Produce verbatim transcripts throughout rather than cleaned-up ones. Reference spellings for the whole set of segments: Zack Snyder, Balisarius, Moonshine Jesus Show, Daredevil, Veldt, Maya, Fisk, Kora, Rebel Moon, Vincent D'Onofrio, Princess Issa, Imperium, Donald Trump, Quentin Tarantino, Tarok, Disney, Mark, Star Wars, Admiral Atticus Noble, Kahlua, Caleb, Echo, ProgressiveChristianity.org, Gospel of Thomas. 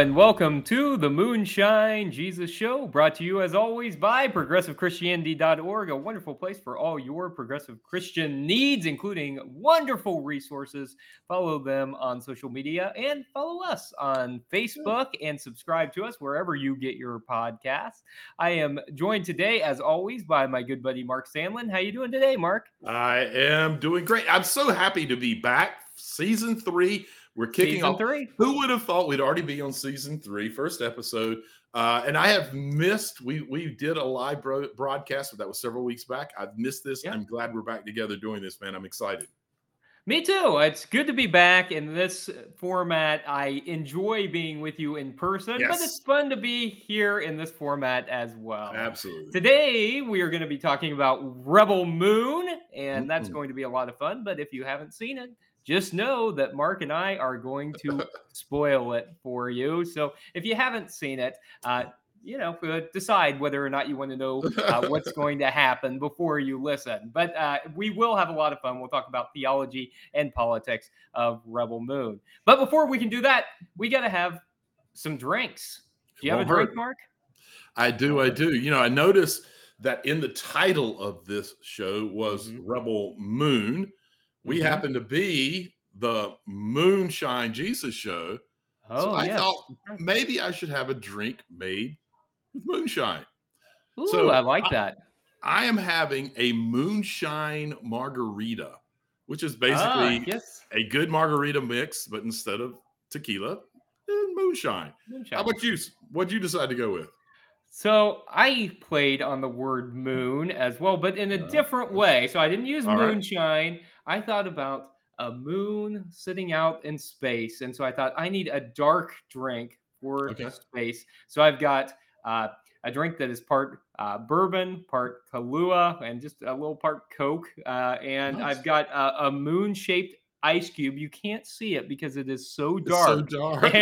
and welcome to the Moonshine Jesus Show, brought to you as always by Progressive Christianity dot org, a wonderful place for all your progressive Christian needs, including wonderful resources. Follow them on social media and follow us on Facebook and subscribe to us wherever you get your podcasts. I am joined today, as always, by my good buddy Mark Sandlin. How you doing today, Mark? I am doing great. I'm so happy to be back. Season three. We're kicking season off. Three. Who would have thought we'd already be on season three, first episode? Uh, and I have missed, we we did a live bro- broadcast, but that was several weeks back. I've missed this. Yeah. I'm glad we're back together doing this, man. I'm excited. Me too. It's good to be back in this format. I enjoy being with you in person, yes. But it's fun to be here in this format as well. Absolutely. Today, we are going to be talking about Rebel Moon, and mm-hmm. that's going to be a lot of fun. But if you haven't seen it, just know that Mark and I are going to spoil it for you. So if you haven't seen it, uh, you know, decide whether or not you want to know uh, what's going to happen before you listen. But uh, we will have a lot of fun. We'll talk about theology and politics of Rebel Moon. But before we can do that, we got to have some drinks. Do you have well, a drink, Mark? I do. I do. You know, I noticed that in the title of this show was mm-hmm. Rebel Moon. We mm-hmm. happen to be the Moonshine Jesus Show, oh, so I yes. thought maybe I should have a drink made with moonshine. Ooh, so I like I, that. I am having a moonshine margarita, which is basically ah, yes. a good margarita mix, but instead of tequila, moonshine. moonshine. How about you? What'd you decide to go with? So I played on the word moon as well, but in a different way. So I didn't use All moonshine. Right. I thought about a moon sitting out in space. And so I thought I need a dark drink for okay. space. So I've got uh, a drink that is part uh, bourbon, part Kahlua, and just a little part Coke. Uh, and nice. I've got a, a moon-shaped ice cube. You can't see it because it is so dark, it's so dark.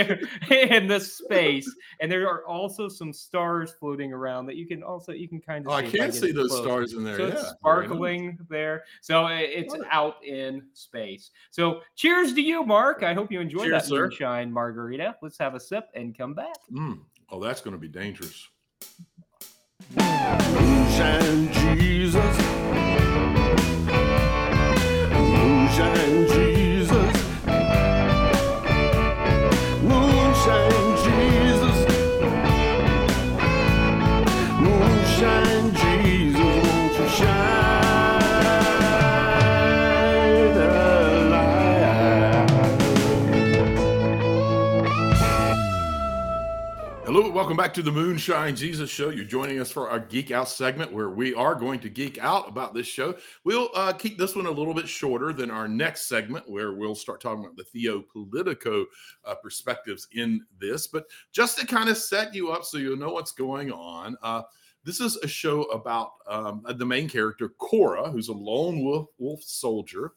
in the space, and there are also some stars floating around that you can also you can kind of oh, see I can't see those close. Stars in there, so yeah, it's sparkling nice. There, so it's what? Out in space. So cheers to you, Mark. I hope you enjoy cheers, that sir. Moonshine margarita. Let's have a sip and come back. Mm. Oh, that's going to be dangerous. Moonshine Jesus, Moonshine Jesus, welcome back to the Moonshine Jesus Show. You're joining us for our Geek Out segment where we are going to geek out about this show. We'll uh, keep this one a little bit shorter than our next segment where we'll start talking about the theopolitical uh, perspectives in this. But just to kind of set you up so you'll know what's going on, uh, this is a show about um, the main character, Kora, who's a lone wolf, wolf soldier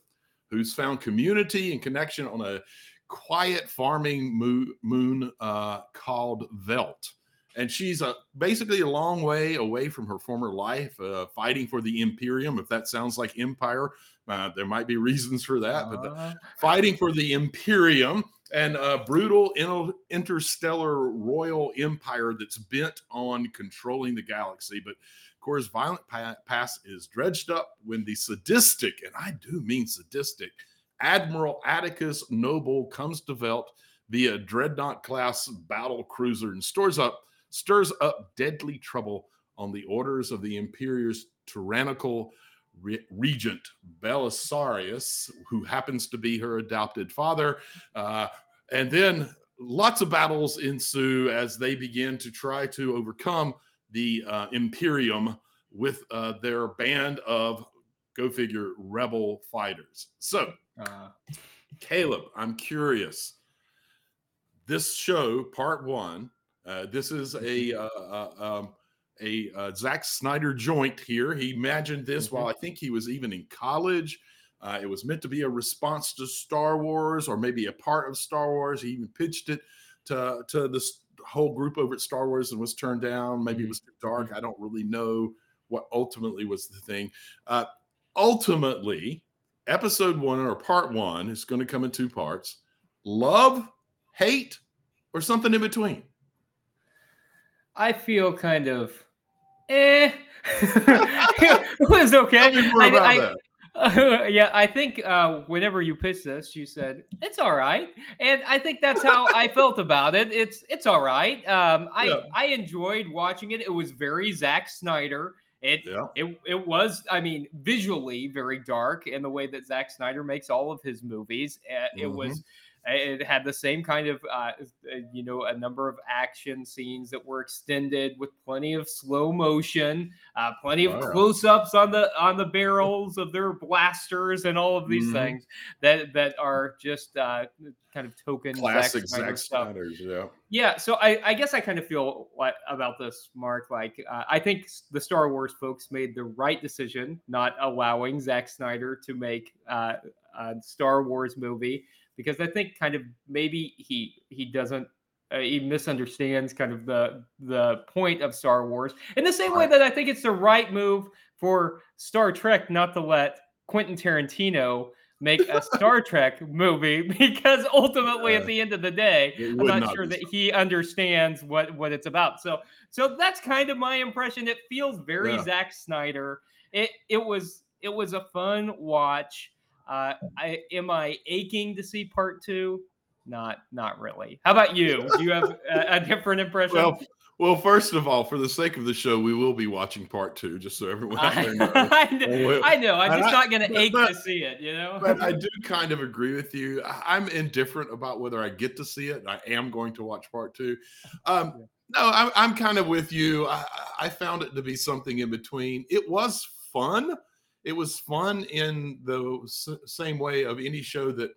who's found community and connection on a quiet farming moon, moon uh, called Veldt. And she's a, basically a long way away from her former life, uh, fighting for the Imperium. If that sounds like empire, uh, there might be reasons for that. But the, fighting for the Imperium and a brutal in, interstellar royal empire that's bent on controlling the galaxy. But Kora's violent pa- past is dredged up when the sadistic, and I do mean sadistic, Admiral Atticus Noble comes to Veldt via Dreadnought class battle cruiser and stirs up stirs up deadly trouble on the orders of the Imperium's tyrannical re- regent Balisarius, who happens to be her adopted father. Uh, and then lots of battles ensue as they begin to try to overcome the uh, Imperium with uh, their band of, go figure, rebel fighters. So, Uh, Caleb, I'm curious. This show, part one, uh, this is a uh, uh, um, a uh, Zack Snyder joint here. He imagined this mm-hmm. while I think he was even in college. Uh, it was meant to be a response to Star Wars, or maybe a part of Star Wars. He even pitched it to to this whole group over at Star Wars and was turned down. Maybe mm-hmm. it was too dark. I don't really know what ultimately was the thing. Uh, ultimately. Episode one, or part one, is going to come in two parts. Love, hate, or something in between? I feel kind of eh. It was okay. Tell me more about I, I, that. Uh, yeah, I think uh, whenever you pitched this, you said it's all right, and I think that's how I felt about it. It's it's all right. Um, I yeah. I enjoyed watching it. It was very Zack Snyder. It yeah. it it was. I mean, visually very dark in the way that Zack Snyder makes all of his movies. It mm-hmm. was. It had the same kind of, uh, you know, a number of action scenes that were extended with plenty of slow motion, uh, plenty of wow. close-ups on the on the barrels of their blasters, and all of these mm-hmm. things that that are just uh, kind of token classic Zack Snyder stuff. Yeah, yeah. So I, I guess I kind of feel like, about this, Mark. Like uh, I think the Star Wars folks made the right decision not allowing Zack Snyder to make uh, a Star Wars movie. Because I think kind of maybe he he doesn't uh, he misunderstands kind of the the point of Star Wars in the same way that I think it's the right move for Star Trek not to let Quentin Tarantino make a Star Trek movie, because ultimately uh, at the end of the day I'm not, not sure that he understands what what it's about. So so that's kind of my impression. It feels very yeah. Zack Snyder. It it was it was a fun watch. Uh, I, am I aching to see part two? Not, not really. How about you? Do you have a, a different impression? Well, well, first of all, for the sake of the show, we will be watching part two, just so everyone out there knows. I know. I know. I'm and just I, not going to ache but, to see it, you know? But I do kind of agree with you. I'm indifferent about whether I get to see it. I am going to watch part two. Um, yeah. No, I'm, I'm kind of with you. I, I found it to be something in between. It was fun. It was fun in the s- same way of any show that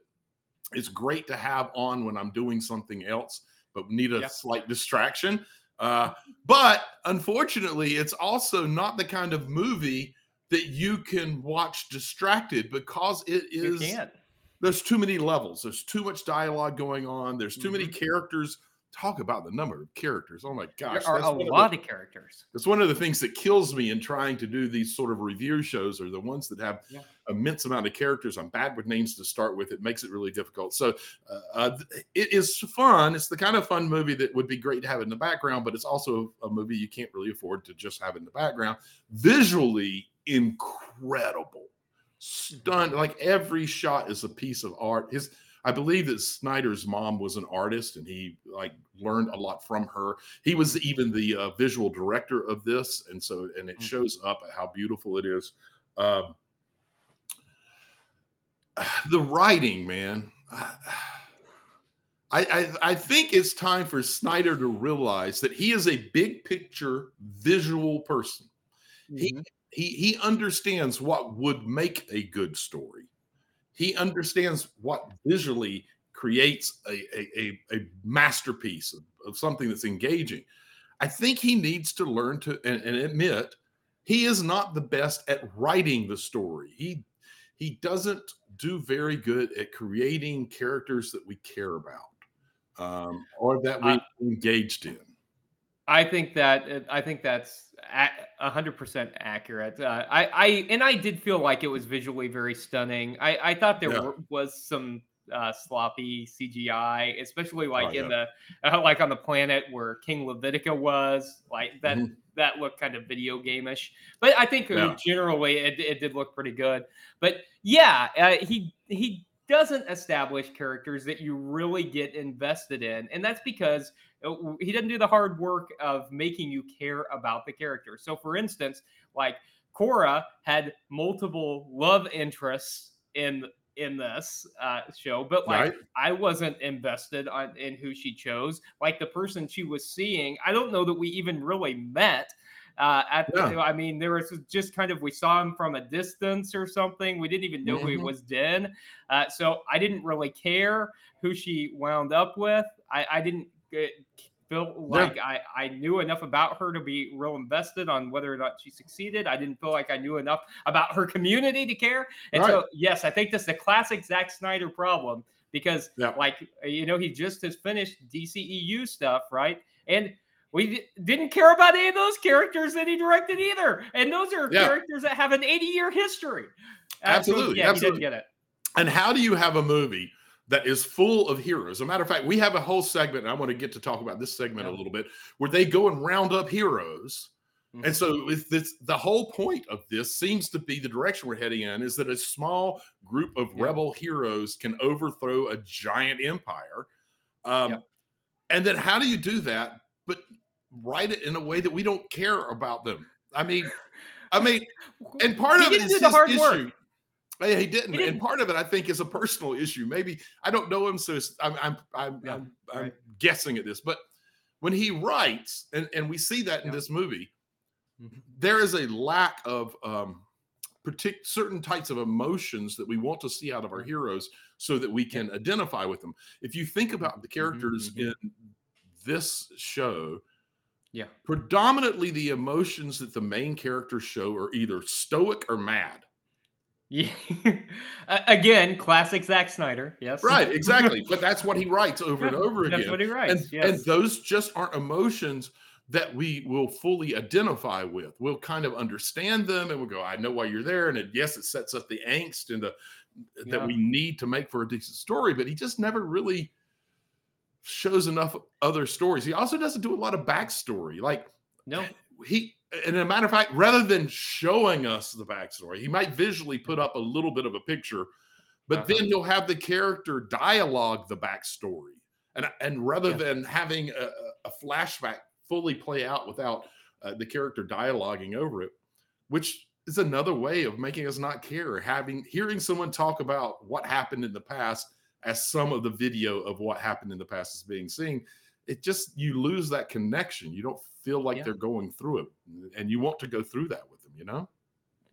it's great to have on when I'm doing something else, but need a yeah. slight distraction. Uh, but unfortunately, it's also not the kind of movie that you can watch distracted, because it is, you can't. There's too many levels. There's too much dialogue going on. There's too mm-hmm. many characters. Talk about the number of characters. Oh my gosh. There are a lot of, the, of characters. It's one of the things that kills me in trying to do these sort of review shows, are the ones that have yeah. immense amount of characters. I'm bad with names to start with. It makes it really difficult. So uh, it is fun. It's the kind of fun movie that would be great to have in the background, but it's also a movie you can't really afford to just have in the background. Visually incredible. Stunned. Like every shot is a piece of art. His I believe that Snyder's mom was an artist, and he like learned a lot from her. He was even the uh, visual director of this, and so and it shows up how beautiful it is. Uh, the writing, man. I, I I think it's time for Snyder to realize that he is a big picture visual person. Mm-hmm. He he he understands what would make a good story. He understands what visually creates a, a, a, a masterpiece of, of something that's engaging. I think he needs to learn to and, and admit he is not the best at writing the story. He he doesn't do very good at creating characters that we care about um, or that we uh, engaged in. I think that I think that's a hundred percent accurate. Uh, I, I and I did feel like it was visually very stunning. I, I thought there yeah. were, was some uh, sloppy C G I, especially like oh, in yeah. the uh, like on the planet where King Levitica was. Like that mm-hmm. that looked kind of video game-ish. But I think yeah. generally it it did look pretty good. But yeah, uh, he he doesn't establish characters that you really get invested in, and that's because he doesn't do the hard work of making you care about the character. So, for instance, like Kora had multiple love interests in in this uh, show, but like right. I wasn't invested on, in who she chose. Like the person she was seeing, I don't know that we even really met. Uh, at yeah. the, I mean, there was just kind of, we saw him from a distance or something. We didn't even know mm-hmm. who he was then. Uh, so I didn't really care who she wound up with. I, I didn't. It felt like yeah. I, I knew enough about her to be real invested on whether or not she succeeded. I didn't feel like I knew enough about her community to care. And right. so, yes, I think that's the classic Zack Snyder problem, because, yeah. like, you know, he just has finished D C E U stuff, right? And we d- didn't care about any of those characters that he directed either. And those are yeah. characters that have an eighty-year history. Absolutely. Absolutely. Yeah, absolutely. He didn't get it. And how do you have a movie that is full of heroes. As a matter of fact, we have a whole segment, and I want to get to talk about this segment yeah. a little bit, where they go and round up heroes. Mm-hmm. And so it's, it's, the whole point of this seems to be the direction we're heading in, is that a small group of yeah. rebel heroes can overthrow a giant empire. Um, yeah. And then how do you do that, but write it in a way that we don't care about them? I mean, I mean, and part he of it is the hard issue. Work. Hey, he didn't. He didn't, and part of it I think is a personal issue. Maybe I don't know him, so it's, I'm I'm I'm, yeah, I'm, I'm right. guessing at this. But when he writes, and, and we see that in yeah. this movie, mm-hmm. there is a lack of um, partic- certain types of emotions that we want to see out of our heroes, so that we can yeah. identify with them. If you think about the characters mm-hmm. in this show. Yeah. Predominantly the emotions that the main characters show are either stoic or mad. Yeah. Again, classic Zack Snyder. Yes. Right, exactly. But that's what he writes over and over again. That's what he writes. And, yes. and those just aren't emotions that we will fully identify with. We'll kind of understand them and we'll go, I know why you're there. And it, yes, it sets up the angst and the yeah. that we need to make for a decent story, but he just never really shows enough other stories. He also doesn't do a lot of backstory. Like, no, he, and as a matter of fact, rather than showing us the backstory, he might visually put up a little bit of a picture, but uh-huh. then he'll have the character dialogue the backstory. And, and rather yeah. than having a, a flashback fully play out without uh, the character dialoguing over it, which is another way of making us not care, having, hearing someone talk about what happened in the past as some of the video of what happened in the past is being seen, it just, you lose that connection. You don't feel like yeah. they're going through it, and you want to go through that with them, you know?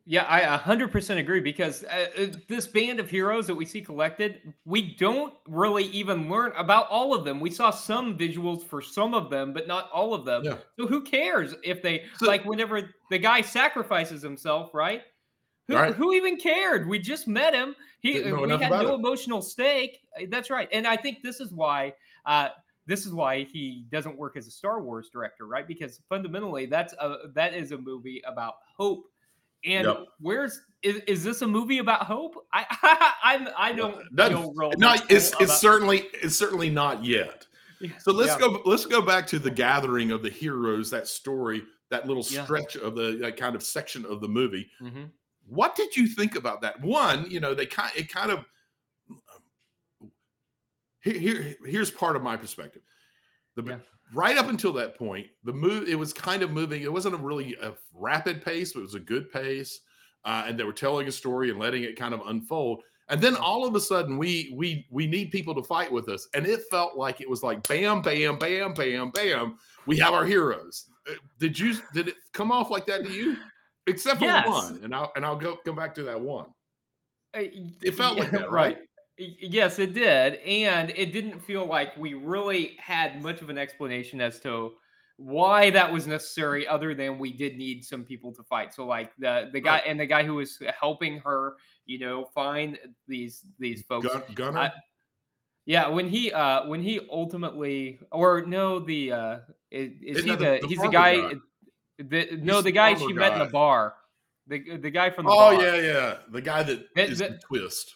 Yeah, I one hundred percent agree, because uh, this band of heroes that we see collected, we don't really even learn about all of them. We saw some visuals for some of them, but not all of them. Yeah. So who cares if they, so, like whenever the guy sacrifices himself, right? Who, right. who even cared? We just met him. He, we had no it. emotional stake. That's right. And I think this is why uh, this is why he doesn't work as a Star Wars director, right? Because fundamentally, that's a, that is a movie about hope. And yep. where's is, is this a movie about hope? I I'm, I don't know. No, no, it's it's certainly it. it's certainly not yet. Yeah. So let's yeah. go let's go back to the gathering of the heroes. That story, that little stretch yeah. of the that kind of section of the movie. Mm-hmm. What did you think about that? One, you know, they kind it kind of here, here here's part of my perspective. The yeah. right up until that point, the move it was kind of moving. It wasn't a really a rapid pace, but it was a good pace, uh, and they were telling a story and letting it kind of unfold. And then all of a sudden, we we we need people to fight with us, and it felt like it was like bam, bam, bam, bam, bam. We have our heroes. Did you did it come off like that to you? Except for yes. one, and I'll and I'll go come back to that one. It felt like that, right? right? Yes, it did, and it didn't feel like we really had much of an explanation as to why that was necessary, other than we did need some people to fight. So, like the the guy right. and the guy who was helping her, you know, find these these folks. Gun, Gunner. I, yeah, when he uh when he ultimately, or no, the uh is, is he the, the, the he's the guy. guy. The, no, the guy she guy. met in the bar, the the guy from the oh bar. yeah yeah the guy that it, is the, the twist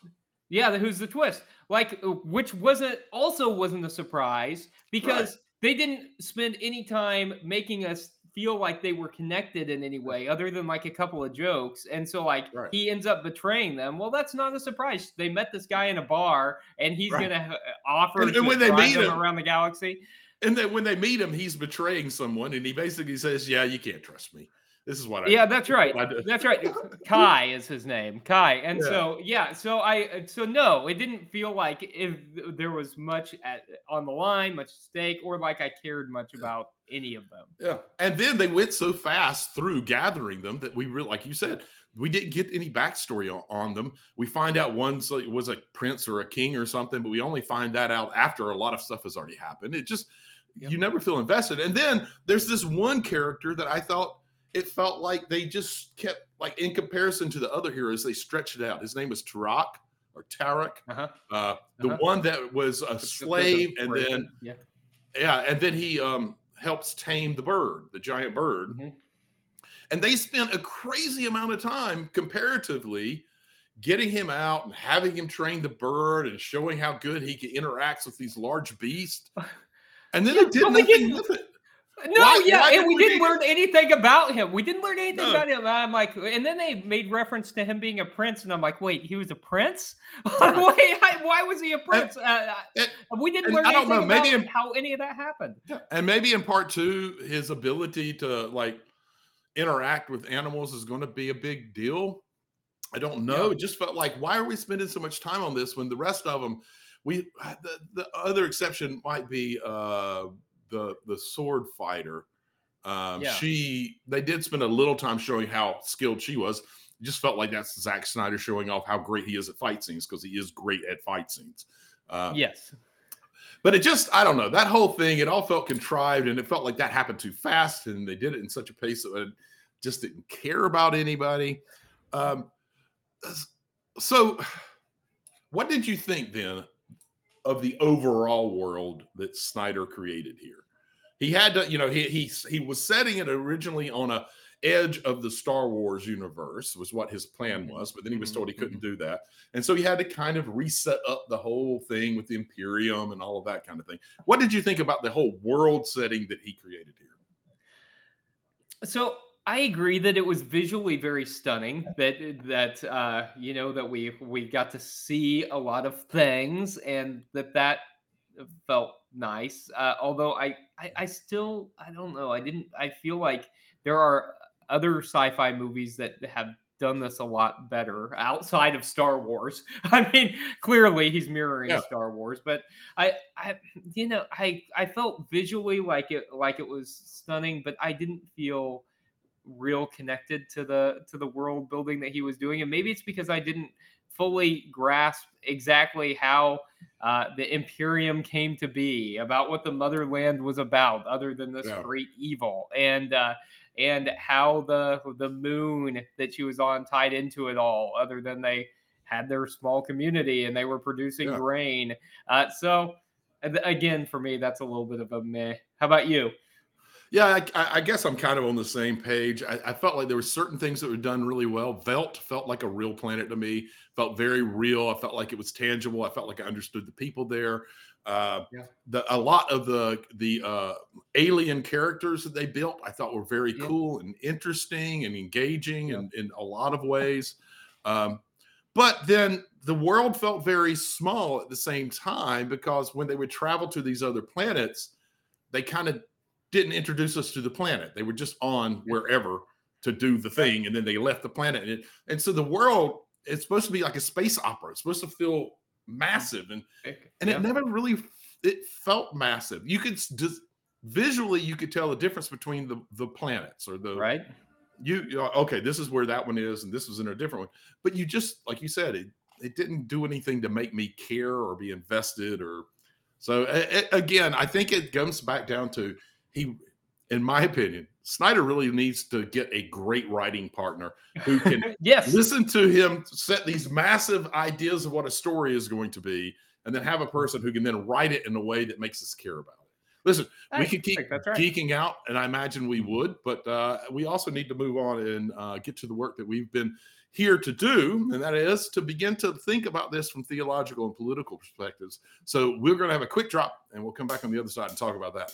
yeah the, who's the twist, like, which wasn't also wasn't a surprise, because right. they didn't spend any time making us feel like they were connected in any way other than like a couple of jokes, and so like right. he ends up betraying them. Well, that's not a surprise. They met this guy in a bar, and he's right. gonna offer and, to and when they meet him around the galaxy. And then when they meet him, he's betraying someone, and he basically says, "Yeah, you can't trust me. This is what I." Yeah, do. that's right. That's right. Kai is his name. Kai, and yeah. so yeah, so I, so no, it didn't feel like if there was much at, on the line, much at stake, or like I cared much yeah. about any of them. Yeah, and then they went so fast through gathering them that we really, like you said, we didn't get any backstory on, on them. We find out one was a prince or a king or something, but we only find that out after a lot of stuff has already happened. It just Yep. You never feel invested. And then there's this one character that I thought it felt like they just kept, like, in comparison to the other heroes, they stretched it out. His name was Tarok or Tarok, uh-huh. uh, the uh-huh. one that was a slave, and then yeah. yeah, and then he um, helps tame the bird, the giant bird. Mm-hmm. And they spent a crazy amount of time comparatively getting him out and having him train the bird and showing how good he can interact with these large beasts. And then yeah, they did nothing with it. No, why, yeah, why and we, we didn't learn anything about him. We didn't learn anything no. about him. I'm like, and then they made reference to him being a prince, and I'm like, wait, he was a prince? Right. wait, I, why was he a prince? And, uh, and, we didn't learn I don't anything know, maybe about in, how any of that happened. Yeah, and maybe in part two, his ability to, like, interact with animals is going to be a big deal. I don't know. Yeah. It just felt like, why are we spending so much time on this when the rest of them, we the, the other exception might be uh, the the sword fighter. Um, yeah. She they did spend a little time showing how skilled she was. It just felt like that's Zack Snyder showing off how great he is at fight scenes, because he is great at fight scenes. Uh, yes. But it just, I don't know, that whole thing, it all felt contrived, and it felt like that happened too fast, and they did it in such a pace that it just didn't care about anybody. Um, so what did you think then of the overall world that Snyder created here? He had to, you know, he he, he was setting it originally on a edge of the Star Wars universe, was what his plan was, but then he was told he couldn't do that. And so he had to kind of reset up the whole thing with the Imperium and all of that kind of thing. What did you think about the whole world setting that he created here? So I agree that it was visually very stunning, that, that uh, you know, that we, we got to see a lot of things, and that that felt nice. Uh, although I, I, I still, I don't know. I didn't, I feel like there are other sci-fi movies that have done this a lot better outside of Star Wars. I mean, clearly he's mirroring yeah. Star Wars, but I, I, you know, I, I felt visually like it, like it was stunning, but I didn't feel real connected to the, to the world building that he was doing. And maybe it's because I didn't fully grasp exactly how uh, the Imperium came to be, about what the motherland was about, other than this yeah. great evil. And, uh, and how the the moon that she was on tied into it all, other than they had their small community and they were producing yeah. grain. Uh, so, again, for me, that's a little bit of a meh. How about you? Yeah, I, I guess I'm kind of on the same page. I, I felt like there were certain things that were done really well. Veldt felt like a real planet to me. Felt very real. I felt like it was tangible. I felt like I understood the people there. Uh, yeah. the, a lot of the the uh, alien characters that they built, I thought were very yeah. cool and interesting and engaging yeah. in, in a lot of ways. Um, but then the world felt very small at the same time, because when they would travel to these other planets, they kind of didn't introduce us to the planet. They were just on wherever to do the thing, and then they left the planet. And, it, and so the world, it's supposed to be like a space opera. It's supposed to feel massive, and and yeah. it never really it felt massive. You could just visually you could tell the difference between the the planets, or the right you okay this is where that one is and this was in a different one, but you just, like you said, it, it didn't do anything to make me care or be invested. Or so it, again I think it comes back down to, he in my opinion, Snyder really needs to get a great writing partner who can yes. listen to him set these massive ideas of what a story is going to be, and then have a person who can then write it in a way that makes us care about it. Listen, I we could keep right. geeking out, and I imagine we would, but uh, we also need to move on and uh, get to the work that we've been here to do, and that is to begin to think about this from theological and political perspectives. So we're going to have a quick drop, and we'll come back on the other side and talk about that.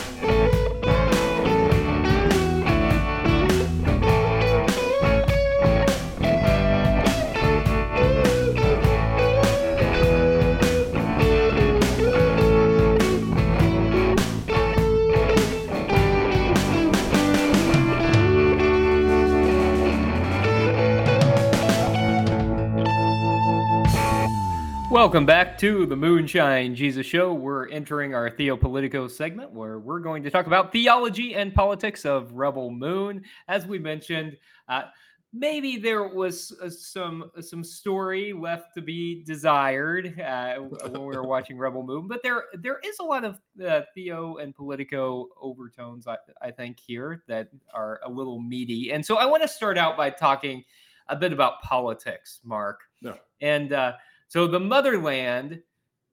Welcome back to the Moonshine Jesus Show. We're entering our Theopolitico segment, where we're going to talk about theology and politics of Rebel Moon. As we mentioned, uh, maybe there was uh, some some story left to be desired uh, when we were watching Rebel Moon, but there there is a lot of uh, Theo and Politico overtones, I, I think, here that are a little meaty. And so I want to start out by talking a bit about politics, Mark. Yeah. And... Uh, So the motherland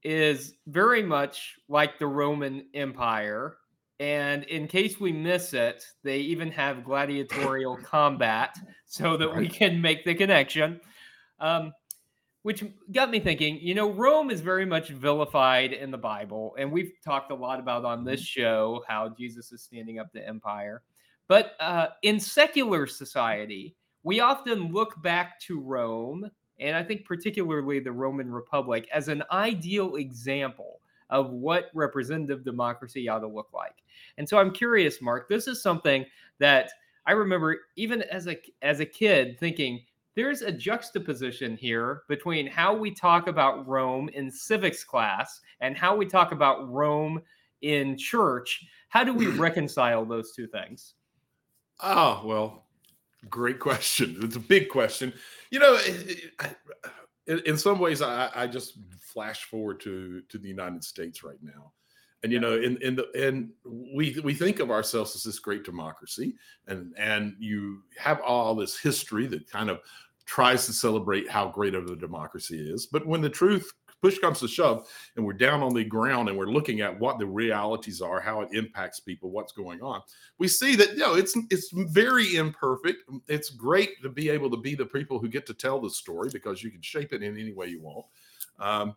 is very much like the Roman Empire And in case we miss it, they even have gladiatorial combat so that we can make the connection. Um, which got me thinking, you know, Rome is very much vilified in the Bible. And we've talked a lot about on this show how Jesus is standing up to empire. But uh, in secular society, we often look back to Rome, and I think particularly the Roman Republic, as an ideal example of what representative democracy ought to look like. And so I'm curious, Mark, this is something that I remember even as a as a kid thinking, there's a juxtaposition here between how we talk about Rome in civics class and how we talk about Rome in church. How do we reconcile those two things? Oh, well, great question. It's a big question. You know, it, it, it, in some ways, I, I just flash forward to, to the United States right now. And, you know, in, in the, and we we think of ourselves as this great democracy. And, and you have all this history that kind of tries to celebrate how great of a democracy is. But when the truth push comes to shove and we're down on the ground and we're looking at what the realities are, how it impacts people, what's going on, we see that, you know, it's it's very imperfect. It's great to be able to be the people who get to tell the story because you can shape it in any way you want. Um,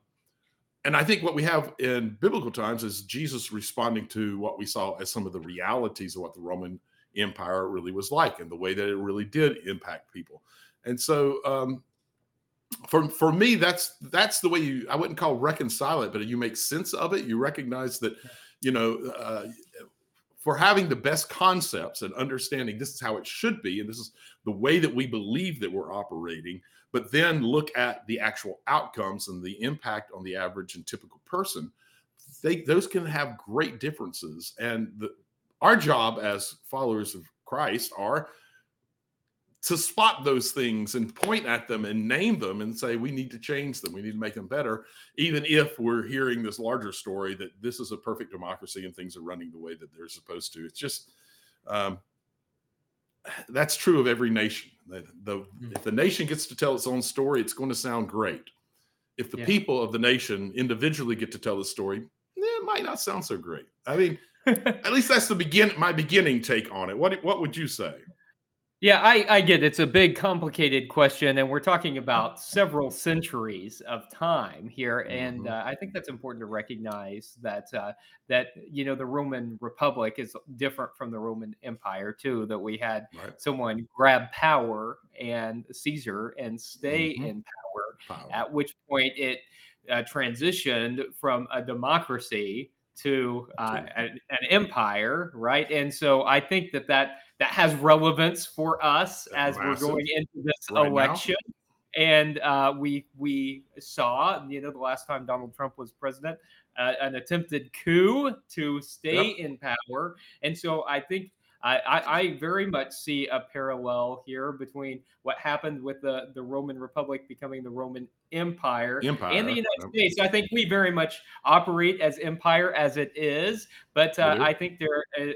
and I think what we have in biblical times is Jesus responding to what we saw as some of the realities of what the Roman Empire really was like and the way that it really did impact people. And so, um, For for me, that's that's the way you, I wouldn't call reconcile it, but you make sense of it. You recognize that, you know, uh, for having the best concepts and understanding this is how it should be, and this is the way that we believe that we're operating, but then look at the actual outcomes and the impact on the average and typical person. They, those can have great differences. And the, our job as followers of Christ are to spot those things and point at them and name them and say, we need to change them. We need to make them better, even if we're hearing this larger story that this is a perfect democracy and things are running the way that they're supposed to. It's just, um, that's true of every nation. The, the, if the nation gets to tell its own story, it's going to sound great. If the yeah. people of the nation individually get to tell the story, eh, it might not sound so great. I mean, at least that's the begin. my beginning take on it. What What would you say? Yeah, I, I get it. It's a big, complicated question, and we're talking about several centuries of time here, and uh, I think that's important to recognize that, uh, that you know, the Roman Republic is different from the Roman Empire, too, that we had right. someone grab power and Caesar and stay mm-hmm. in power, power, at which point it uh, transitioned from a democracy to uh, an, an empire, right? And so I think that that... that has relevance for us as Massive. we're going into this right election. Now. And uh, we we saw, you know, the last time Donald Trump was president, uh, an attempted coup to stay yep. in power. And so I think I, I, I very much see a parallel here between what happened with the, the Roman Republic becoming the Roman Empire, Empire. and the United okay. States. I think we very much operate as empire as it is, but uh, I think there uh,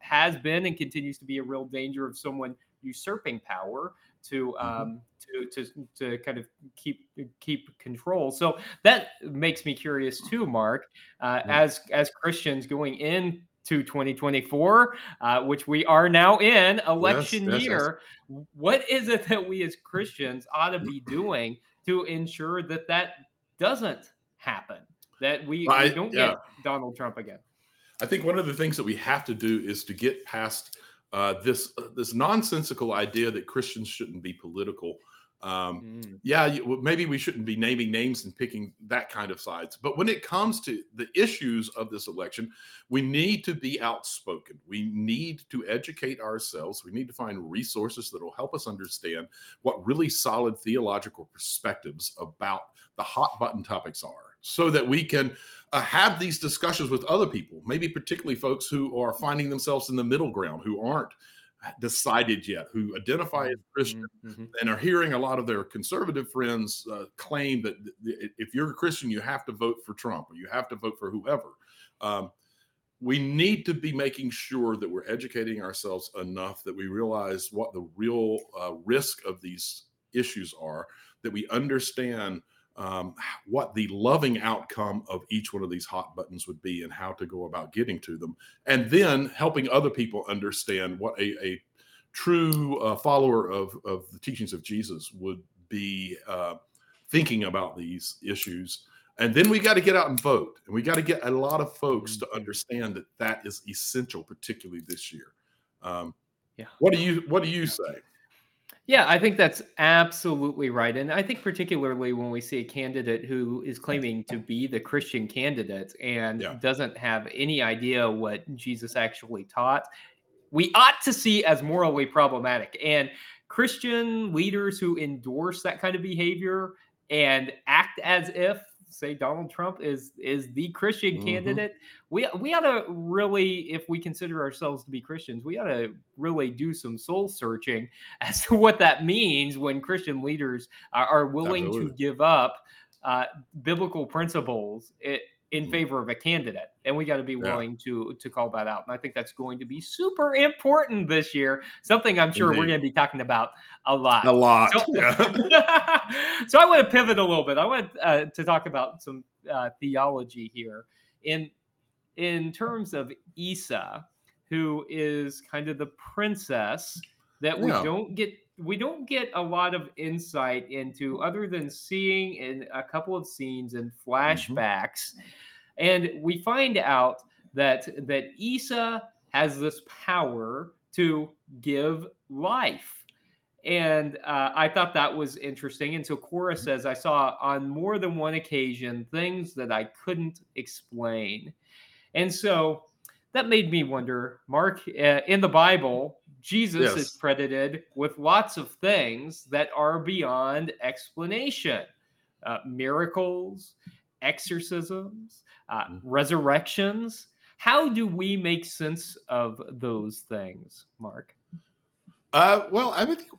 has been and continues to be a real danger of someone usurping power to um, mm-hmm. to, to to kind of keep keep control. So that makes me curious too, Mark, uh, mm-hmm. as as Christians going in to twenty twenty-four, uh, which we are now in election yes, yes, year. Yes. What is it that we as Christians ought to be doing to ensure that that doesn't happen, that we, I, we don't yeah. get Donald Trump again? I think one of the things that we have to do is to get past uh, this uh, this nonsensical idea that Christians shouldn't be political. Um, mm. Yeah, you, maybe we shouldn't be naming names and picking that kind of sides. But when it comes to the issues of this election, we need to be outspoken. We need to educate ourselves. We need to find resources that will help us understand what really solid theological perspectives about the hot button topics are so that we can uh, have these discussions with other people, maybe particularly folks who are finding themselves in the middle ground, who aren't decided yet, who identify as Christian mm-hmm. and are hearing a lot of their conservative friends uh, claim that th- th- if you're a Christian, you have to vote for Trump or you have to vote for whoever. Um, we need to be making sure that we're educating ourselves enough that we realize what the real uh, risk of these issues are, that we understand um, what the loving outcome of each one of these hot buttons would be and how to go about getting to them. And then helping other people understand what a, a true uh, follower of, of the teachings of Jesus would be uh, thinking about these issues. And then we got to get out and vote. And we got to get a lot of folks to understand that that is essential, particularly this year. Um, yeah. What do you, what do you say? Yeah, I think that's absolutely right. And I think particularly when we see a candidate who is claiming to be the Christian candidate and yeah. doesn't have any idea what Jesus actually taught, we ought to see as morally problematic. And Christian leaders who endorse that kind of behavior and act as if, say, Donald Trump is is the Christian mm-hmm. candidate, we we ought to really, if we consider ourselves to be Christians, we ought to really do some soul searching as to what that means when Christian leaders are, are willing Absolutely. to give up uh, biblical principles in, in mm-hmm. favor of a candidate. And we got to be yeah. willing to to call that out. And I think that's going to be super important this year, something I'm sure Indeed. we're going to be talking about a lot. A lot. So, yeah. So I want to pivot a little bit. I want uh, to talk about some uh, theology here. In, in terms of Issa, who is kind of the princess that we yeah. don't get we don't get a lot of insight into other than seeing in a couple of scenes and flashbacks. Mm-hmm. And we find out that that Issa has this power to give life. And uh, I thought that was interesting. And so Kora says, I saw on more than one occasion things that I couldn't explain. And so that made me wonder, Mark, uh, in the Bible, Jesus yes. is credited with lots of things that are beyond explanation. Uh, miracles, exorcisms, uh, mm-hmm. resurrections. How do we make sense of those things, Mark? Uh, well, I would think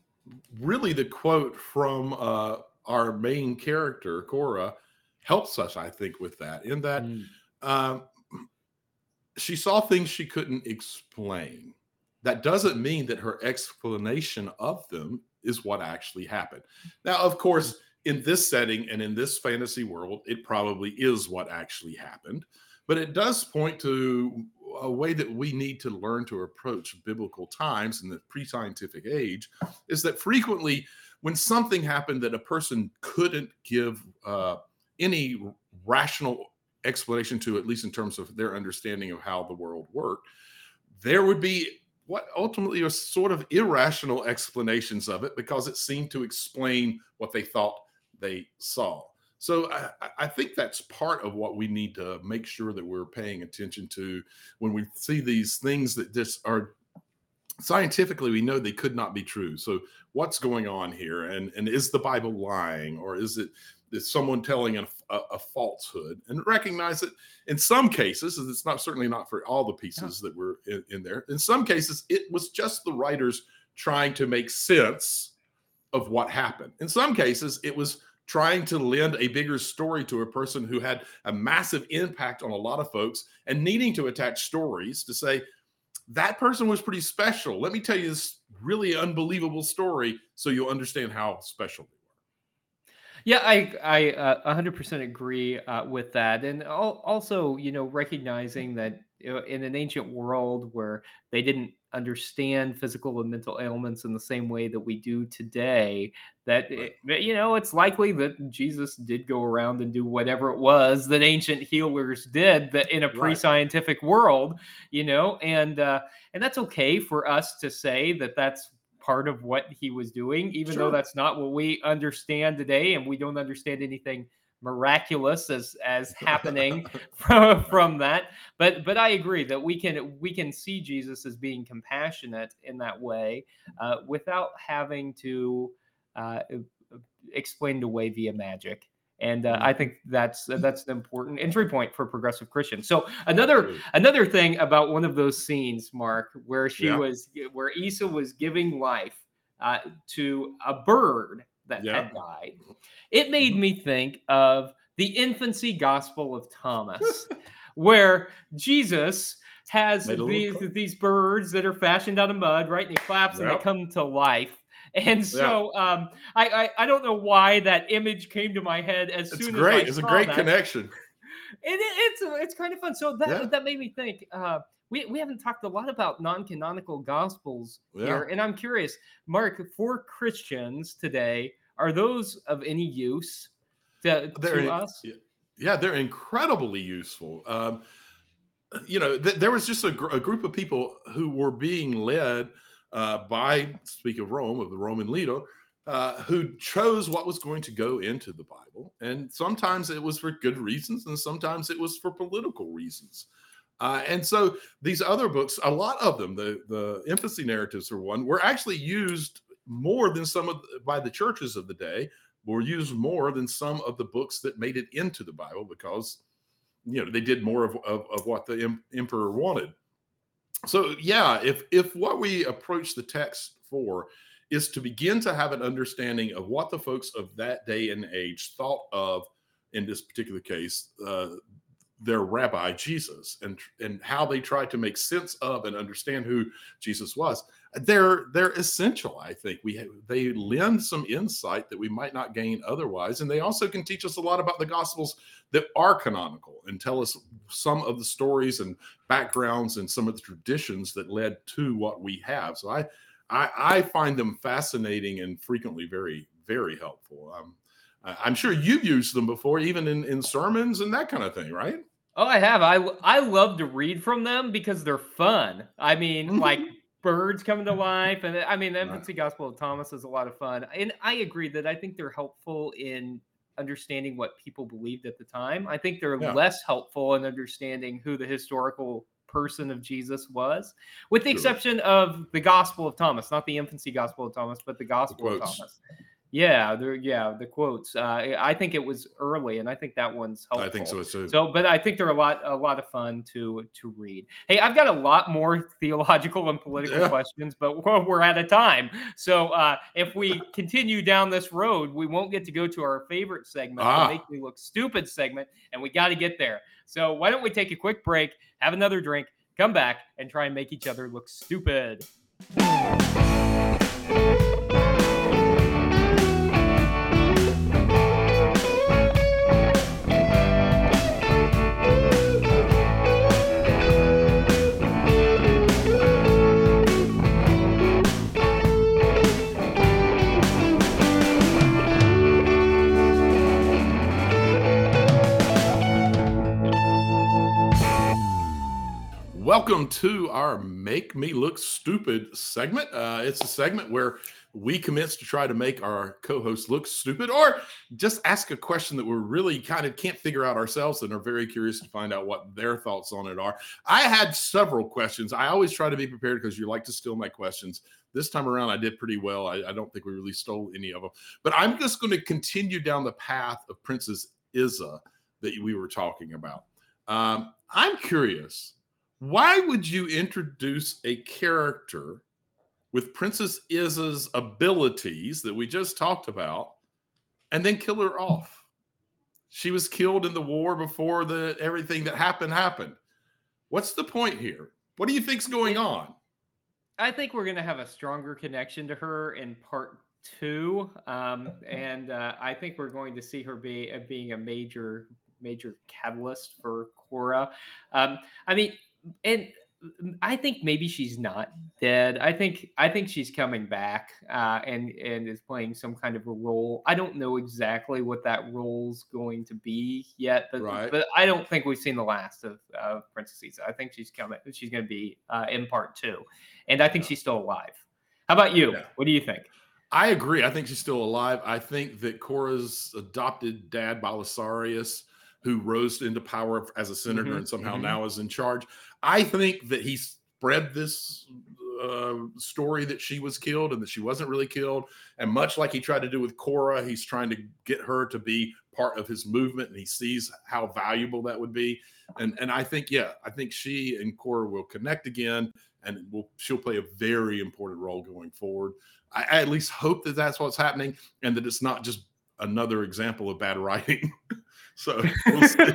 really the quote from uh, our main character, Kora, helps us, I think, with that. In that mm. uh, she saw things she couldn't explain. That doesn't mean that her explanation of them is what actually happened. Now, of course, in this setting and in this fantasy world, it probably is what actually happened. But it does point to a way that we need to learn to approach biblical times in the pre-scientific age, is that frequently when something happened that a person couldn't give uh, any rational explanation to, at least in terms of their understanding of how the world worked, there would be what ultimately are sort of irrational explanations of it because it seemed to explain what they thought they saw. So I, I think that's part of what we need to make sure that we're paying attention to when we see these things that just are scientifically, we know they could not be true. So what's going on here? And, and is the Bible lying, or is it is someone telling a, a, a falsehood? And recognize that in some cases, it's not certainly not for all the pieces yeah. that were in, in there. In some cases, it was just the writers trying to make sense of what happened. In some cases, it was trying to lend a bigger story to a person who had a massive impact on a lot of folks and needing to attach stories to say, that person was pretty special. Let me tell you this really unbelievable story so you'll understand how special they were. Yeah, I, I uh, one hundred percent agree uh, with that. And also, you know, recognizing that in an ancient world where they didn't understand physical and mental ailments in the same way that we do today, that, it, you know, it's likely that Jesus did go around and do whatever it was that ancient healers did that in a pre-scientific world, you know, and, uh, and that's okay for us to say that that's part of what he was doing, even sure. though that's not what we understand today. And we don't understand anything miraculous as as happening from, from that, but but I agree that we can we can see Jesus as being compassionate in that way uh, without having to uh, explain away via magic, and uh, I think that's that's an important entry point for progressive Christians. So another another thing about one of those scenes, Mark, where she yeah. was where Issa was giving life uh, to a bird that yeah. had died. It made me think of the infancy Gospel of Thomas, where Jesus has these, these birds that are fashioned out of mud, right? And he claps yep. and they come to life. And so yeah. um, I, I I don't know why that image came to my head as it's soon great. as I saw that. It's great. It's a great that. connection. It, it's it's kind of fun. So that yeah. that made me think. Uh, we we haven't talked a lot about non-canonical gospels yeah. here, and I'm curious, Mark, for Christians today, are those of any use to, to us? Yeah, they're incredibly useful. Um, you know, th- there was just a, gr- a group of people who were being led uh, by, speak of Rome, of the Roman leader, uh, who chose what was going to go into the Bible. And sometimes it was for good reasons, and sometimes it was for political reasons. Uh, and so these other books, a lot of them, the, the infancy narratives are one, were actually used more than some of the, by the churches of the day, were used more than some of the books that made it into the Bible because, you know, they did more of, of, of what the em- emperor wanted. So, yeah, if if what we approach the text for is to begin to have an understanding of what the folks of that day and age thought of, in this particular case, uh, their rabbi, Jesus, and and how they tried to make sense of and understand who Jesus was, they're they're essential, I think. We have, they lend some insight that we might not gain otherwise, and they also can teach us a lot about the Gospels that are canonical and tell us some of the stories and backgrounds and some of the traditions that led to what we have. So I I, I find them fascinating and frequently very, very helpful. Um, I'm sure you've used them before, even in, in sermons and that kind of thing, right? Oh, I have. I, I love to read from them because they're fun. I mean, mm-hmm. like birds coming to life. And I mean, the Infancy Gospel of Thomas is a lot of fun. And I agree that I think they're helpful in understanding what people believed at the time. I think they're yeah. less helpful in understanding who the historical person of Jesus was, with the sure. exception of the Gospel of Thomas, not the Infancy Gospel of Thomas, but the Gospel the of Thomas. Yeah, there. Yeah, the quotes. Uh, I think it was early, and I think that one's helpful. I think so too. So, but I think they're a lot, a lot of fun to to read. Hey, I've got a lot more theological and political yeah. questions, but we're, we're out of time. So, uh, if we continue down this road, we won't get to go to our favorite segment, ah. the Make Me Look Stupid segment, and we got to get there. So, why don't we take a quick break, have another drink, come back, and try and make each other look stupid. Welcome to our Make Me Look Stupid segment. Uh, it's a segment where we commence to try to make our co-host look stupid or just ask a question that we really kind of can't figure out ourselves and are very curious to find out what their thoughts on it are. I had several questions. I always try to be prepared because you like to steal my questions. This time around, I did pretty well. I, I don't think we really stole any of them. But I'm just going to continue down the path of Princess Issa that we were talking about. Um, I'm curious. Why would you introduce a character with Princess Issa's abilities that we just talked about and then kill her off? She was killed in the war before the everything that happened happened. What's the point here? What do you think's going on? I think we're going to have a stronger connection to her in part two. Um, and uh, I think we're going to see her be uh, being a major, major catalyst for Kora. Um, I mean... And I think maybe she's not dead. I think I think she's coming back uh, and and is playing some kind of a role. I don't know exactly what that role's going to be yet, but right. but I don't think we've seen the last of uh, Princess Issa. I think she's coming. She's going to be uh, in part two, and I think yeah. she's still alive. How about you? Yeah. What do you think? I agree. I think she's still alive. I think that Kora's adopted dad, Balisarius, who rose into power as a senator mm-hmm. and somehow mm-hmm. now is in charge. I think that he spread this uh, story that she was killed and that she wasn't really killed. And much like he tried to do with Kora, he's trying to get her to be part of his movement, and he sees how valuable that would be. And and I think, yeah, I think she and Kora will connect again, and will, she'll play a very important role going forward. I, I at least hope that that's what's happening and that it's not just another example of bad writing. So we'll see.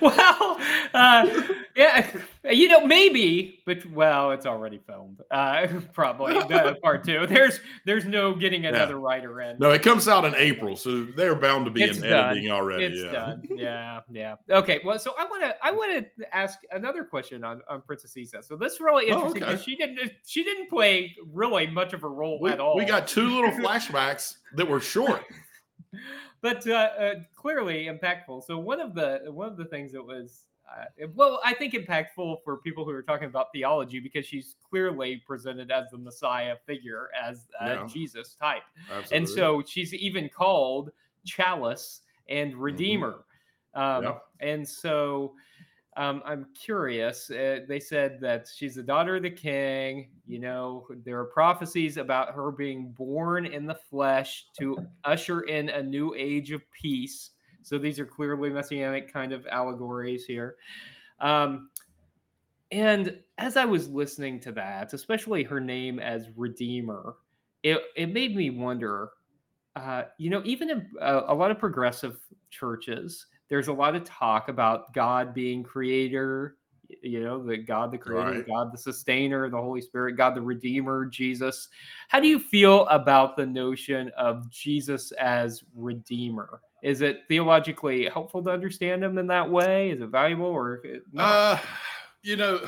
Well, uh, yeah, you know, maybe, but well, it's already filmed. Uh, probably uh, part two. There's there's no getting another yeah. writer in. No, it comes out in April, so they're bound to be it's in done. editing already. It's yeah. done. Yeah, yeah. Okay. Well, so I want to I want to ask another question on, on Princess Issa. So this is really interesting because oh, okay. she didn't she didn't play really much of a role we, at all. We got two little flashbacks that were short. But uh, uh, clearly impactful. So one of the one of the things that was, uh, well, I think impactful for people who are talking about theology, because she's clearly presented as the Messiah figure, as uh, yeah. Jesus type. Absolutely. And so she's even called Chalice and Redeemer. Mm-hmm. um, yep. And so um, I'm curious. Uh, they said that she's the daughter of the king. You know, there are prophecies about her being born in the flesh to usher in a new age of peace. So these are clearly messianic kind of allegories here. Um, and as I was listening to that, especially her name as Redeemer, it, it made me wonder, uh, you know, even in uh, a lot of progressive churches, there's a lot of talk about God being creator, you know, the God, the creator, right. God, the sustainer, the Holy Spirit, God, the redeemer, Jesus. How do you feel about the notion of Jesus as redeemer? Is it theologically helpful to understand him in that way? Is it valuable or not? Uh, you know,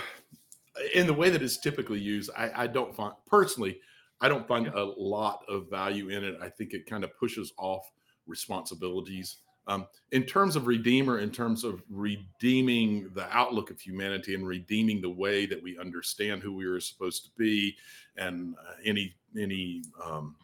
in the way that it's typically used, I, I don't find personally, I don't find yeah. a lot of value in it. I think it kind of pushes off responsibilities. Um, in terms of Redeemer, in terms of redeeming the outlook of humanity and redeeming the way that we understand who we are supposed to be, and uh, any any um,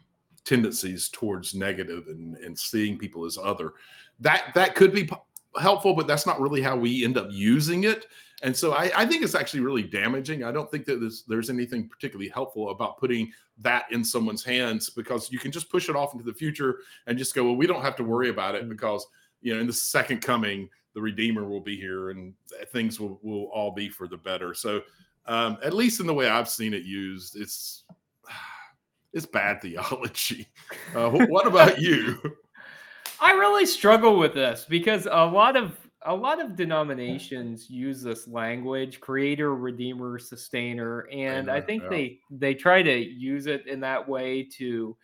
tendencies towards negative and, and seeing people as other, that that could be p- helpful, but that's not really how we end up using it. And so I, I think it's actually really damaging. I don't think that there's, there's anything particularly helpful about putting that in someone's hands, because you can just push it off into the future and just go, well, we don't have to worry about it because, you know, in the second coming, the Redeemer will be here and things will, will all be for the better. So um, at least in the way I've seen it used, it's, it's bad theology. Uh, what about you? I really struggle with this because a lot of, A lot of denominations use this language, creator, redeemer, sustainer, and I, know, I think yeah. they, they try to use it in that way to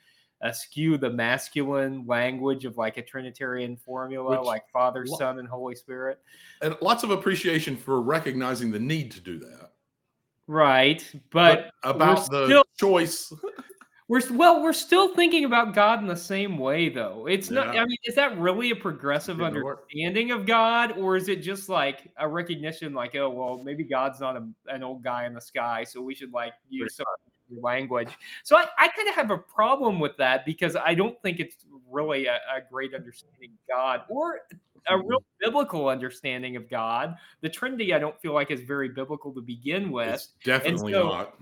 uh, skew the masculine language of like a Trinitarian formula, Which, like Father, lo- Son, and Holy Spirit. And lots of appreciation for recognizing the need to do that. Right, but, but about the still- choice... We're, well, we're still thinking about God in the same way, though. It's yeah. not, I mean, is that really a progressive understanding of God, or is it just like a recognition like, oh, well, maybe God's not a, an old guy in the sky, so we should like use some language. So I, I kind of have a problem with that because I don't think it's really a, a great understanding of God or a real biblical understanding of God. The Trinity, I don't feel like is very biblical to begin with. It's definitely so, not.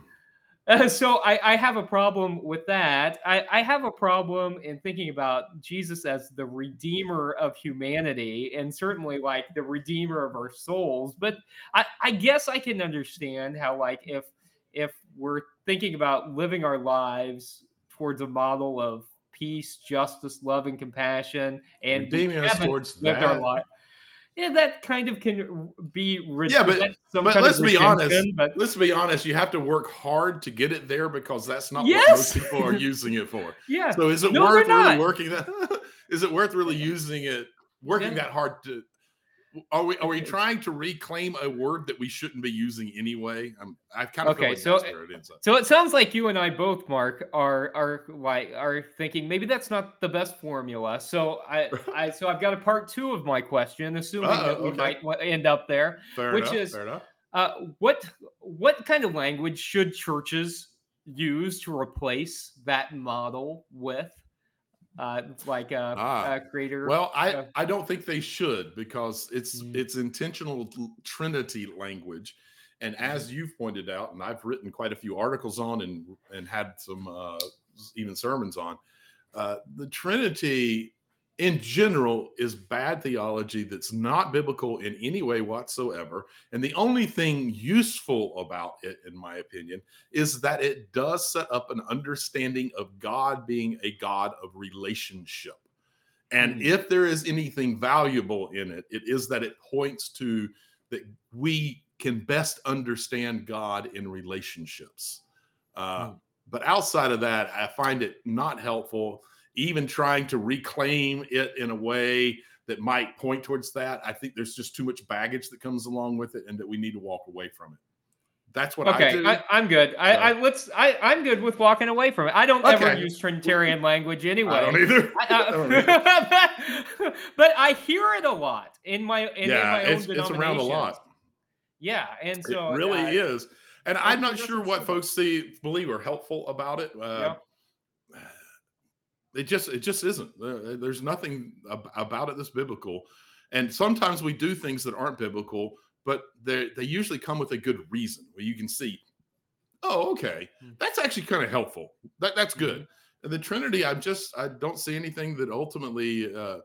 Uh, so I, I have a problem with that. I, I have a problem in thinking about Jesus as the redeemer of humanity and certainly like the redeemer of our souls. But I, I guess I can understand how like if if we're thinking about living our lives towards a model of peace, justice, love, and compassion, and redeeming us towards that. Our life. Yeah, that kind of can be rid- yeah, but, some but kind let's of be honest. But... Let's be honest. You have to work hard to get it there because that's not yes! what most people are using it for. yeah. So is it no, worth really working that? Is it worth really using it? Working yeah. that hard to? Are we are we trying to reclaim a word that we shouldn't be using anyway? I'm I kind of okay. Like so it, so it sounds like you and I both, Mark, are are like are thinking maybe that's not the best formula. So I, I so I've got a part two of my question, assuming Uh-oh, that we okay. might end up there, fair which enough, is fair enough. Uh, what what kind of language should churches use to replace that model with? Uh, like a, ah, a creator. Well, I, uh, I don't think they should because it's mm-hmm. it's intentional Trinity language, and as you've pointed out, and I've written quite a few articles on and and had some uh, even sermons on, uh, the Trinity in general is bad theology that's not biblical in any way whatsoever, and the only thing useful about it, in my opinion, is that it does set up an understanding of God being a God of relationship. And if there is anything valuable in it, it is that it points to that we can best understand God in relationships. Uh, mm. But outside of that, I find it not helpful. Even trying to reclaim it in a way that might point towards that, I think there's just too much baggage that comes along with it, and that we need to walk away from it. That's what okay, I do. I, I'm good. I, uh, I let's. I, I'm good with walking away from it. I don't okay. ever use Trinitarian language anyway. I don't either. I, I, I don't either. but, but I hear it a lot in my in, yeah, in my own denomination. It's around a lot. Yeah, and so it really I, is. And I, I'm not sure what folks see believe are helpful about it. Uh, yeah. It just it just isn't. There's nothing ab- about it that's biblical. And sometimes we do things that aren't biblical, but they they usually come with a good reason where you can see, oh, okay, that's actually kind of helpful. That that's good. And the Trinity, I'm just I don't see anything that ultimately uh,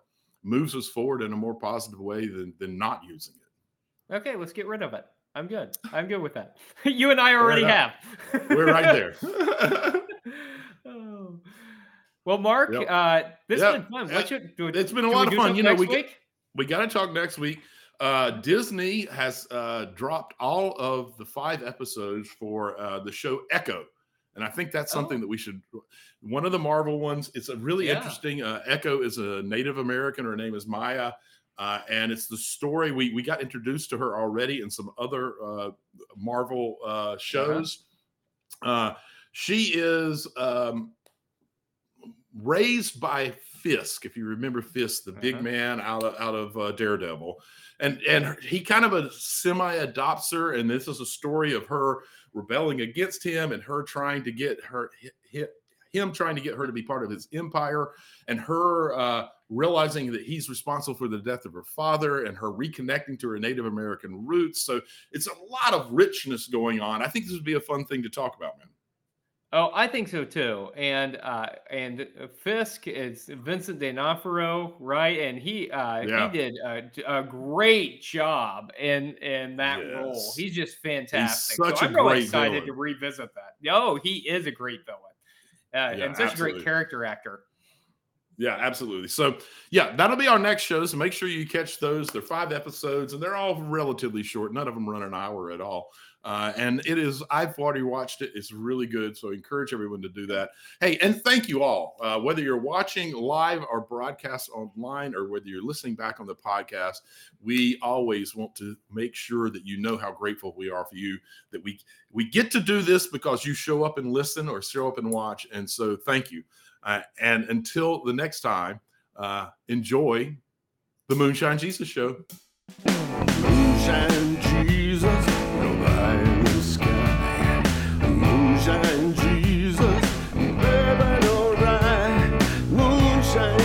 moves us forward in a more positive way than than not using it. Okay, let's get rid of it. I'm good. I'm good with that. You and I already have. We're right there. Oh. Well, Mark, yep. uh, this yep. has been fun. What should, do, it's been a lot of fun. You know, we get, we got to talk next week. Uh, Disney has uh, dropped all of the five episodes for uh, the show Echo. And I think that's something oh. that we should, one of the Marvel ones, it's a really yeah. interesting. Uh, Echo is a Native American. Her name is Maya. Uh, and it's the story. We, we got introduced to her already in some other uh, Marvel uh, shows. Uh-huh. Uh, she is... Um, raised by Fisk, if you remember Fisk, the uh-huh. big man out of, out of uh, Daredevil. And and he kind of a semi-adopts her, and this is a story of her rebelling against him and her trying to get her him trying to get her to be part of his empire, and her uh, realizing that he's responsible for the death of her father and her reconnecting to her Native American roots. So it's a lot of richness going on. I think this would be a fun thing to talk about, man. Oh, I think so too. And uh, and Fisk is Vincent D'Onofrio, right? And he uh, yeah. he did a, a great job in in that yes. role. He's just fantastic. He's such so a I'm really great excited villain. To revisit that. Oh, he is a great villain, uh, yeah, and such absolutely. A great character actor. Yeah, absolutely. So yeah, that'll be our next show. So make sure you catch those. They're five episodes, and they're all relatively short. None of them run an hour at all. Uh, and it is, I've already watched it. It's really good. So I encourage everyone to do that. Hey, and thank you all, uh, whether you're watching live or broadcast online, or whether you're listening back on the podcast, we always want to make sure that you know how grateful we are for you, that we, we get to do this because you show up and listen or show up and watch. And so thank you. Uh, and until the next time, uh, enjoy the Moonshine Jesus Show. Moonshine Jesus. Moonshine Jesus, baby, alright. Moonshine.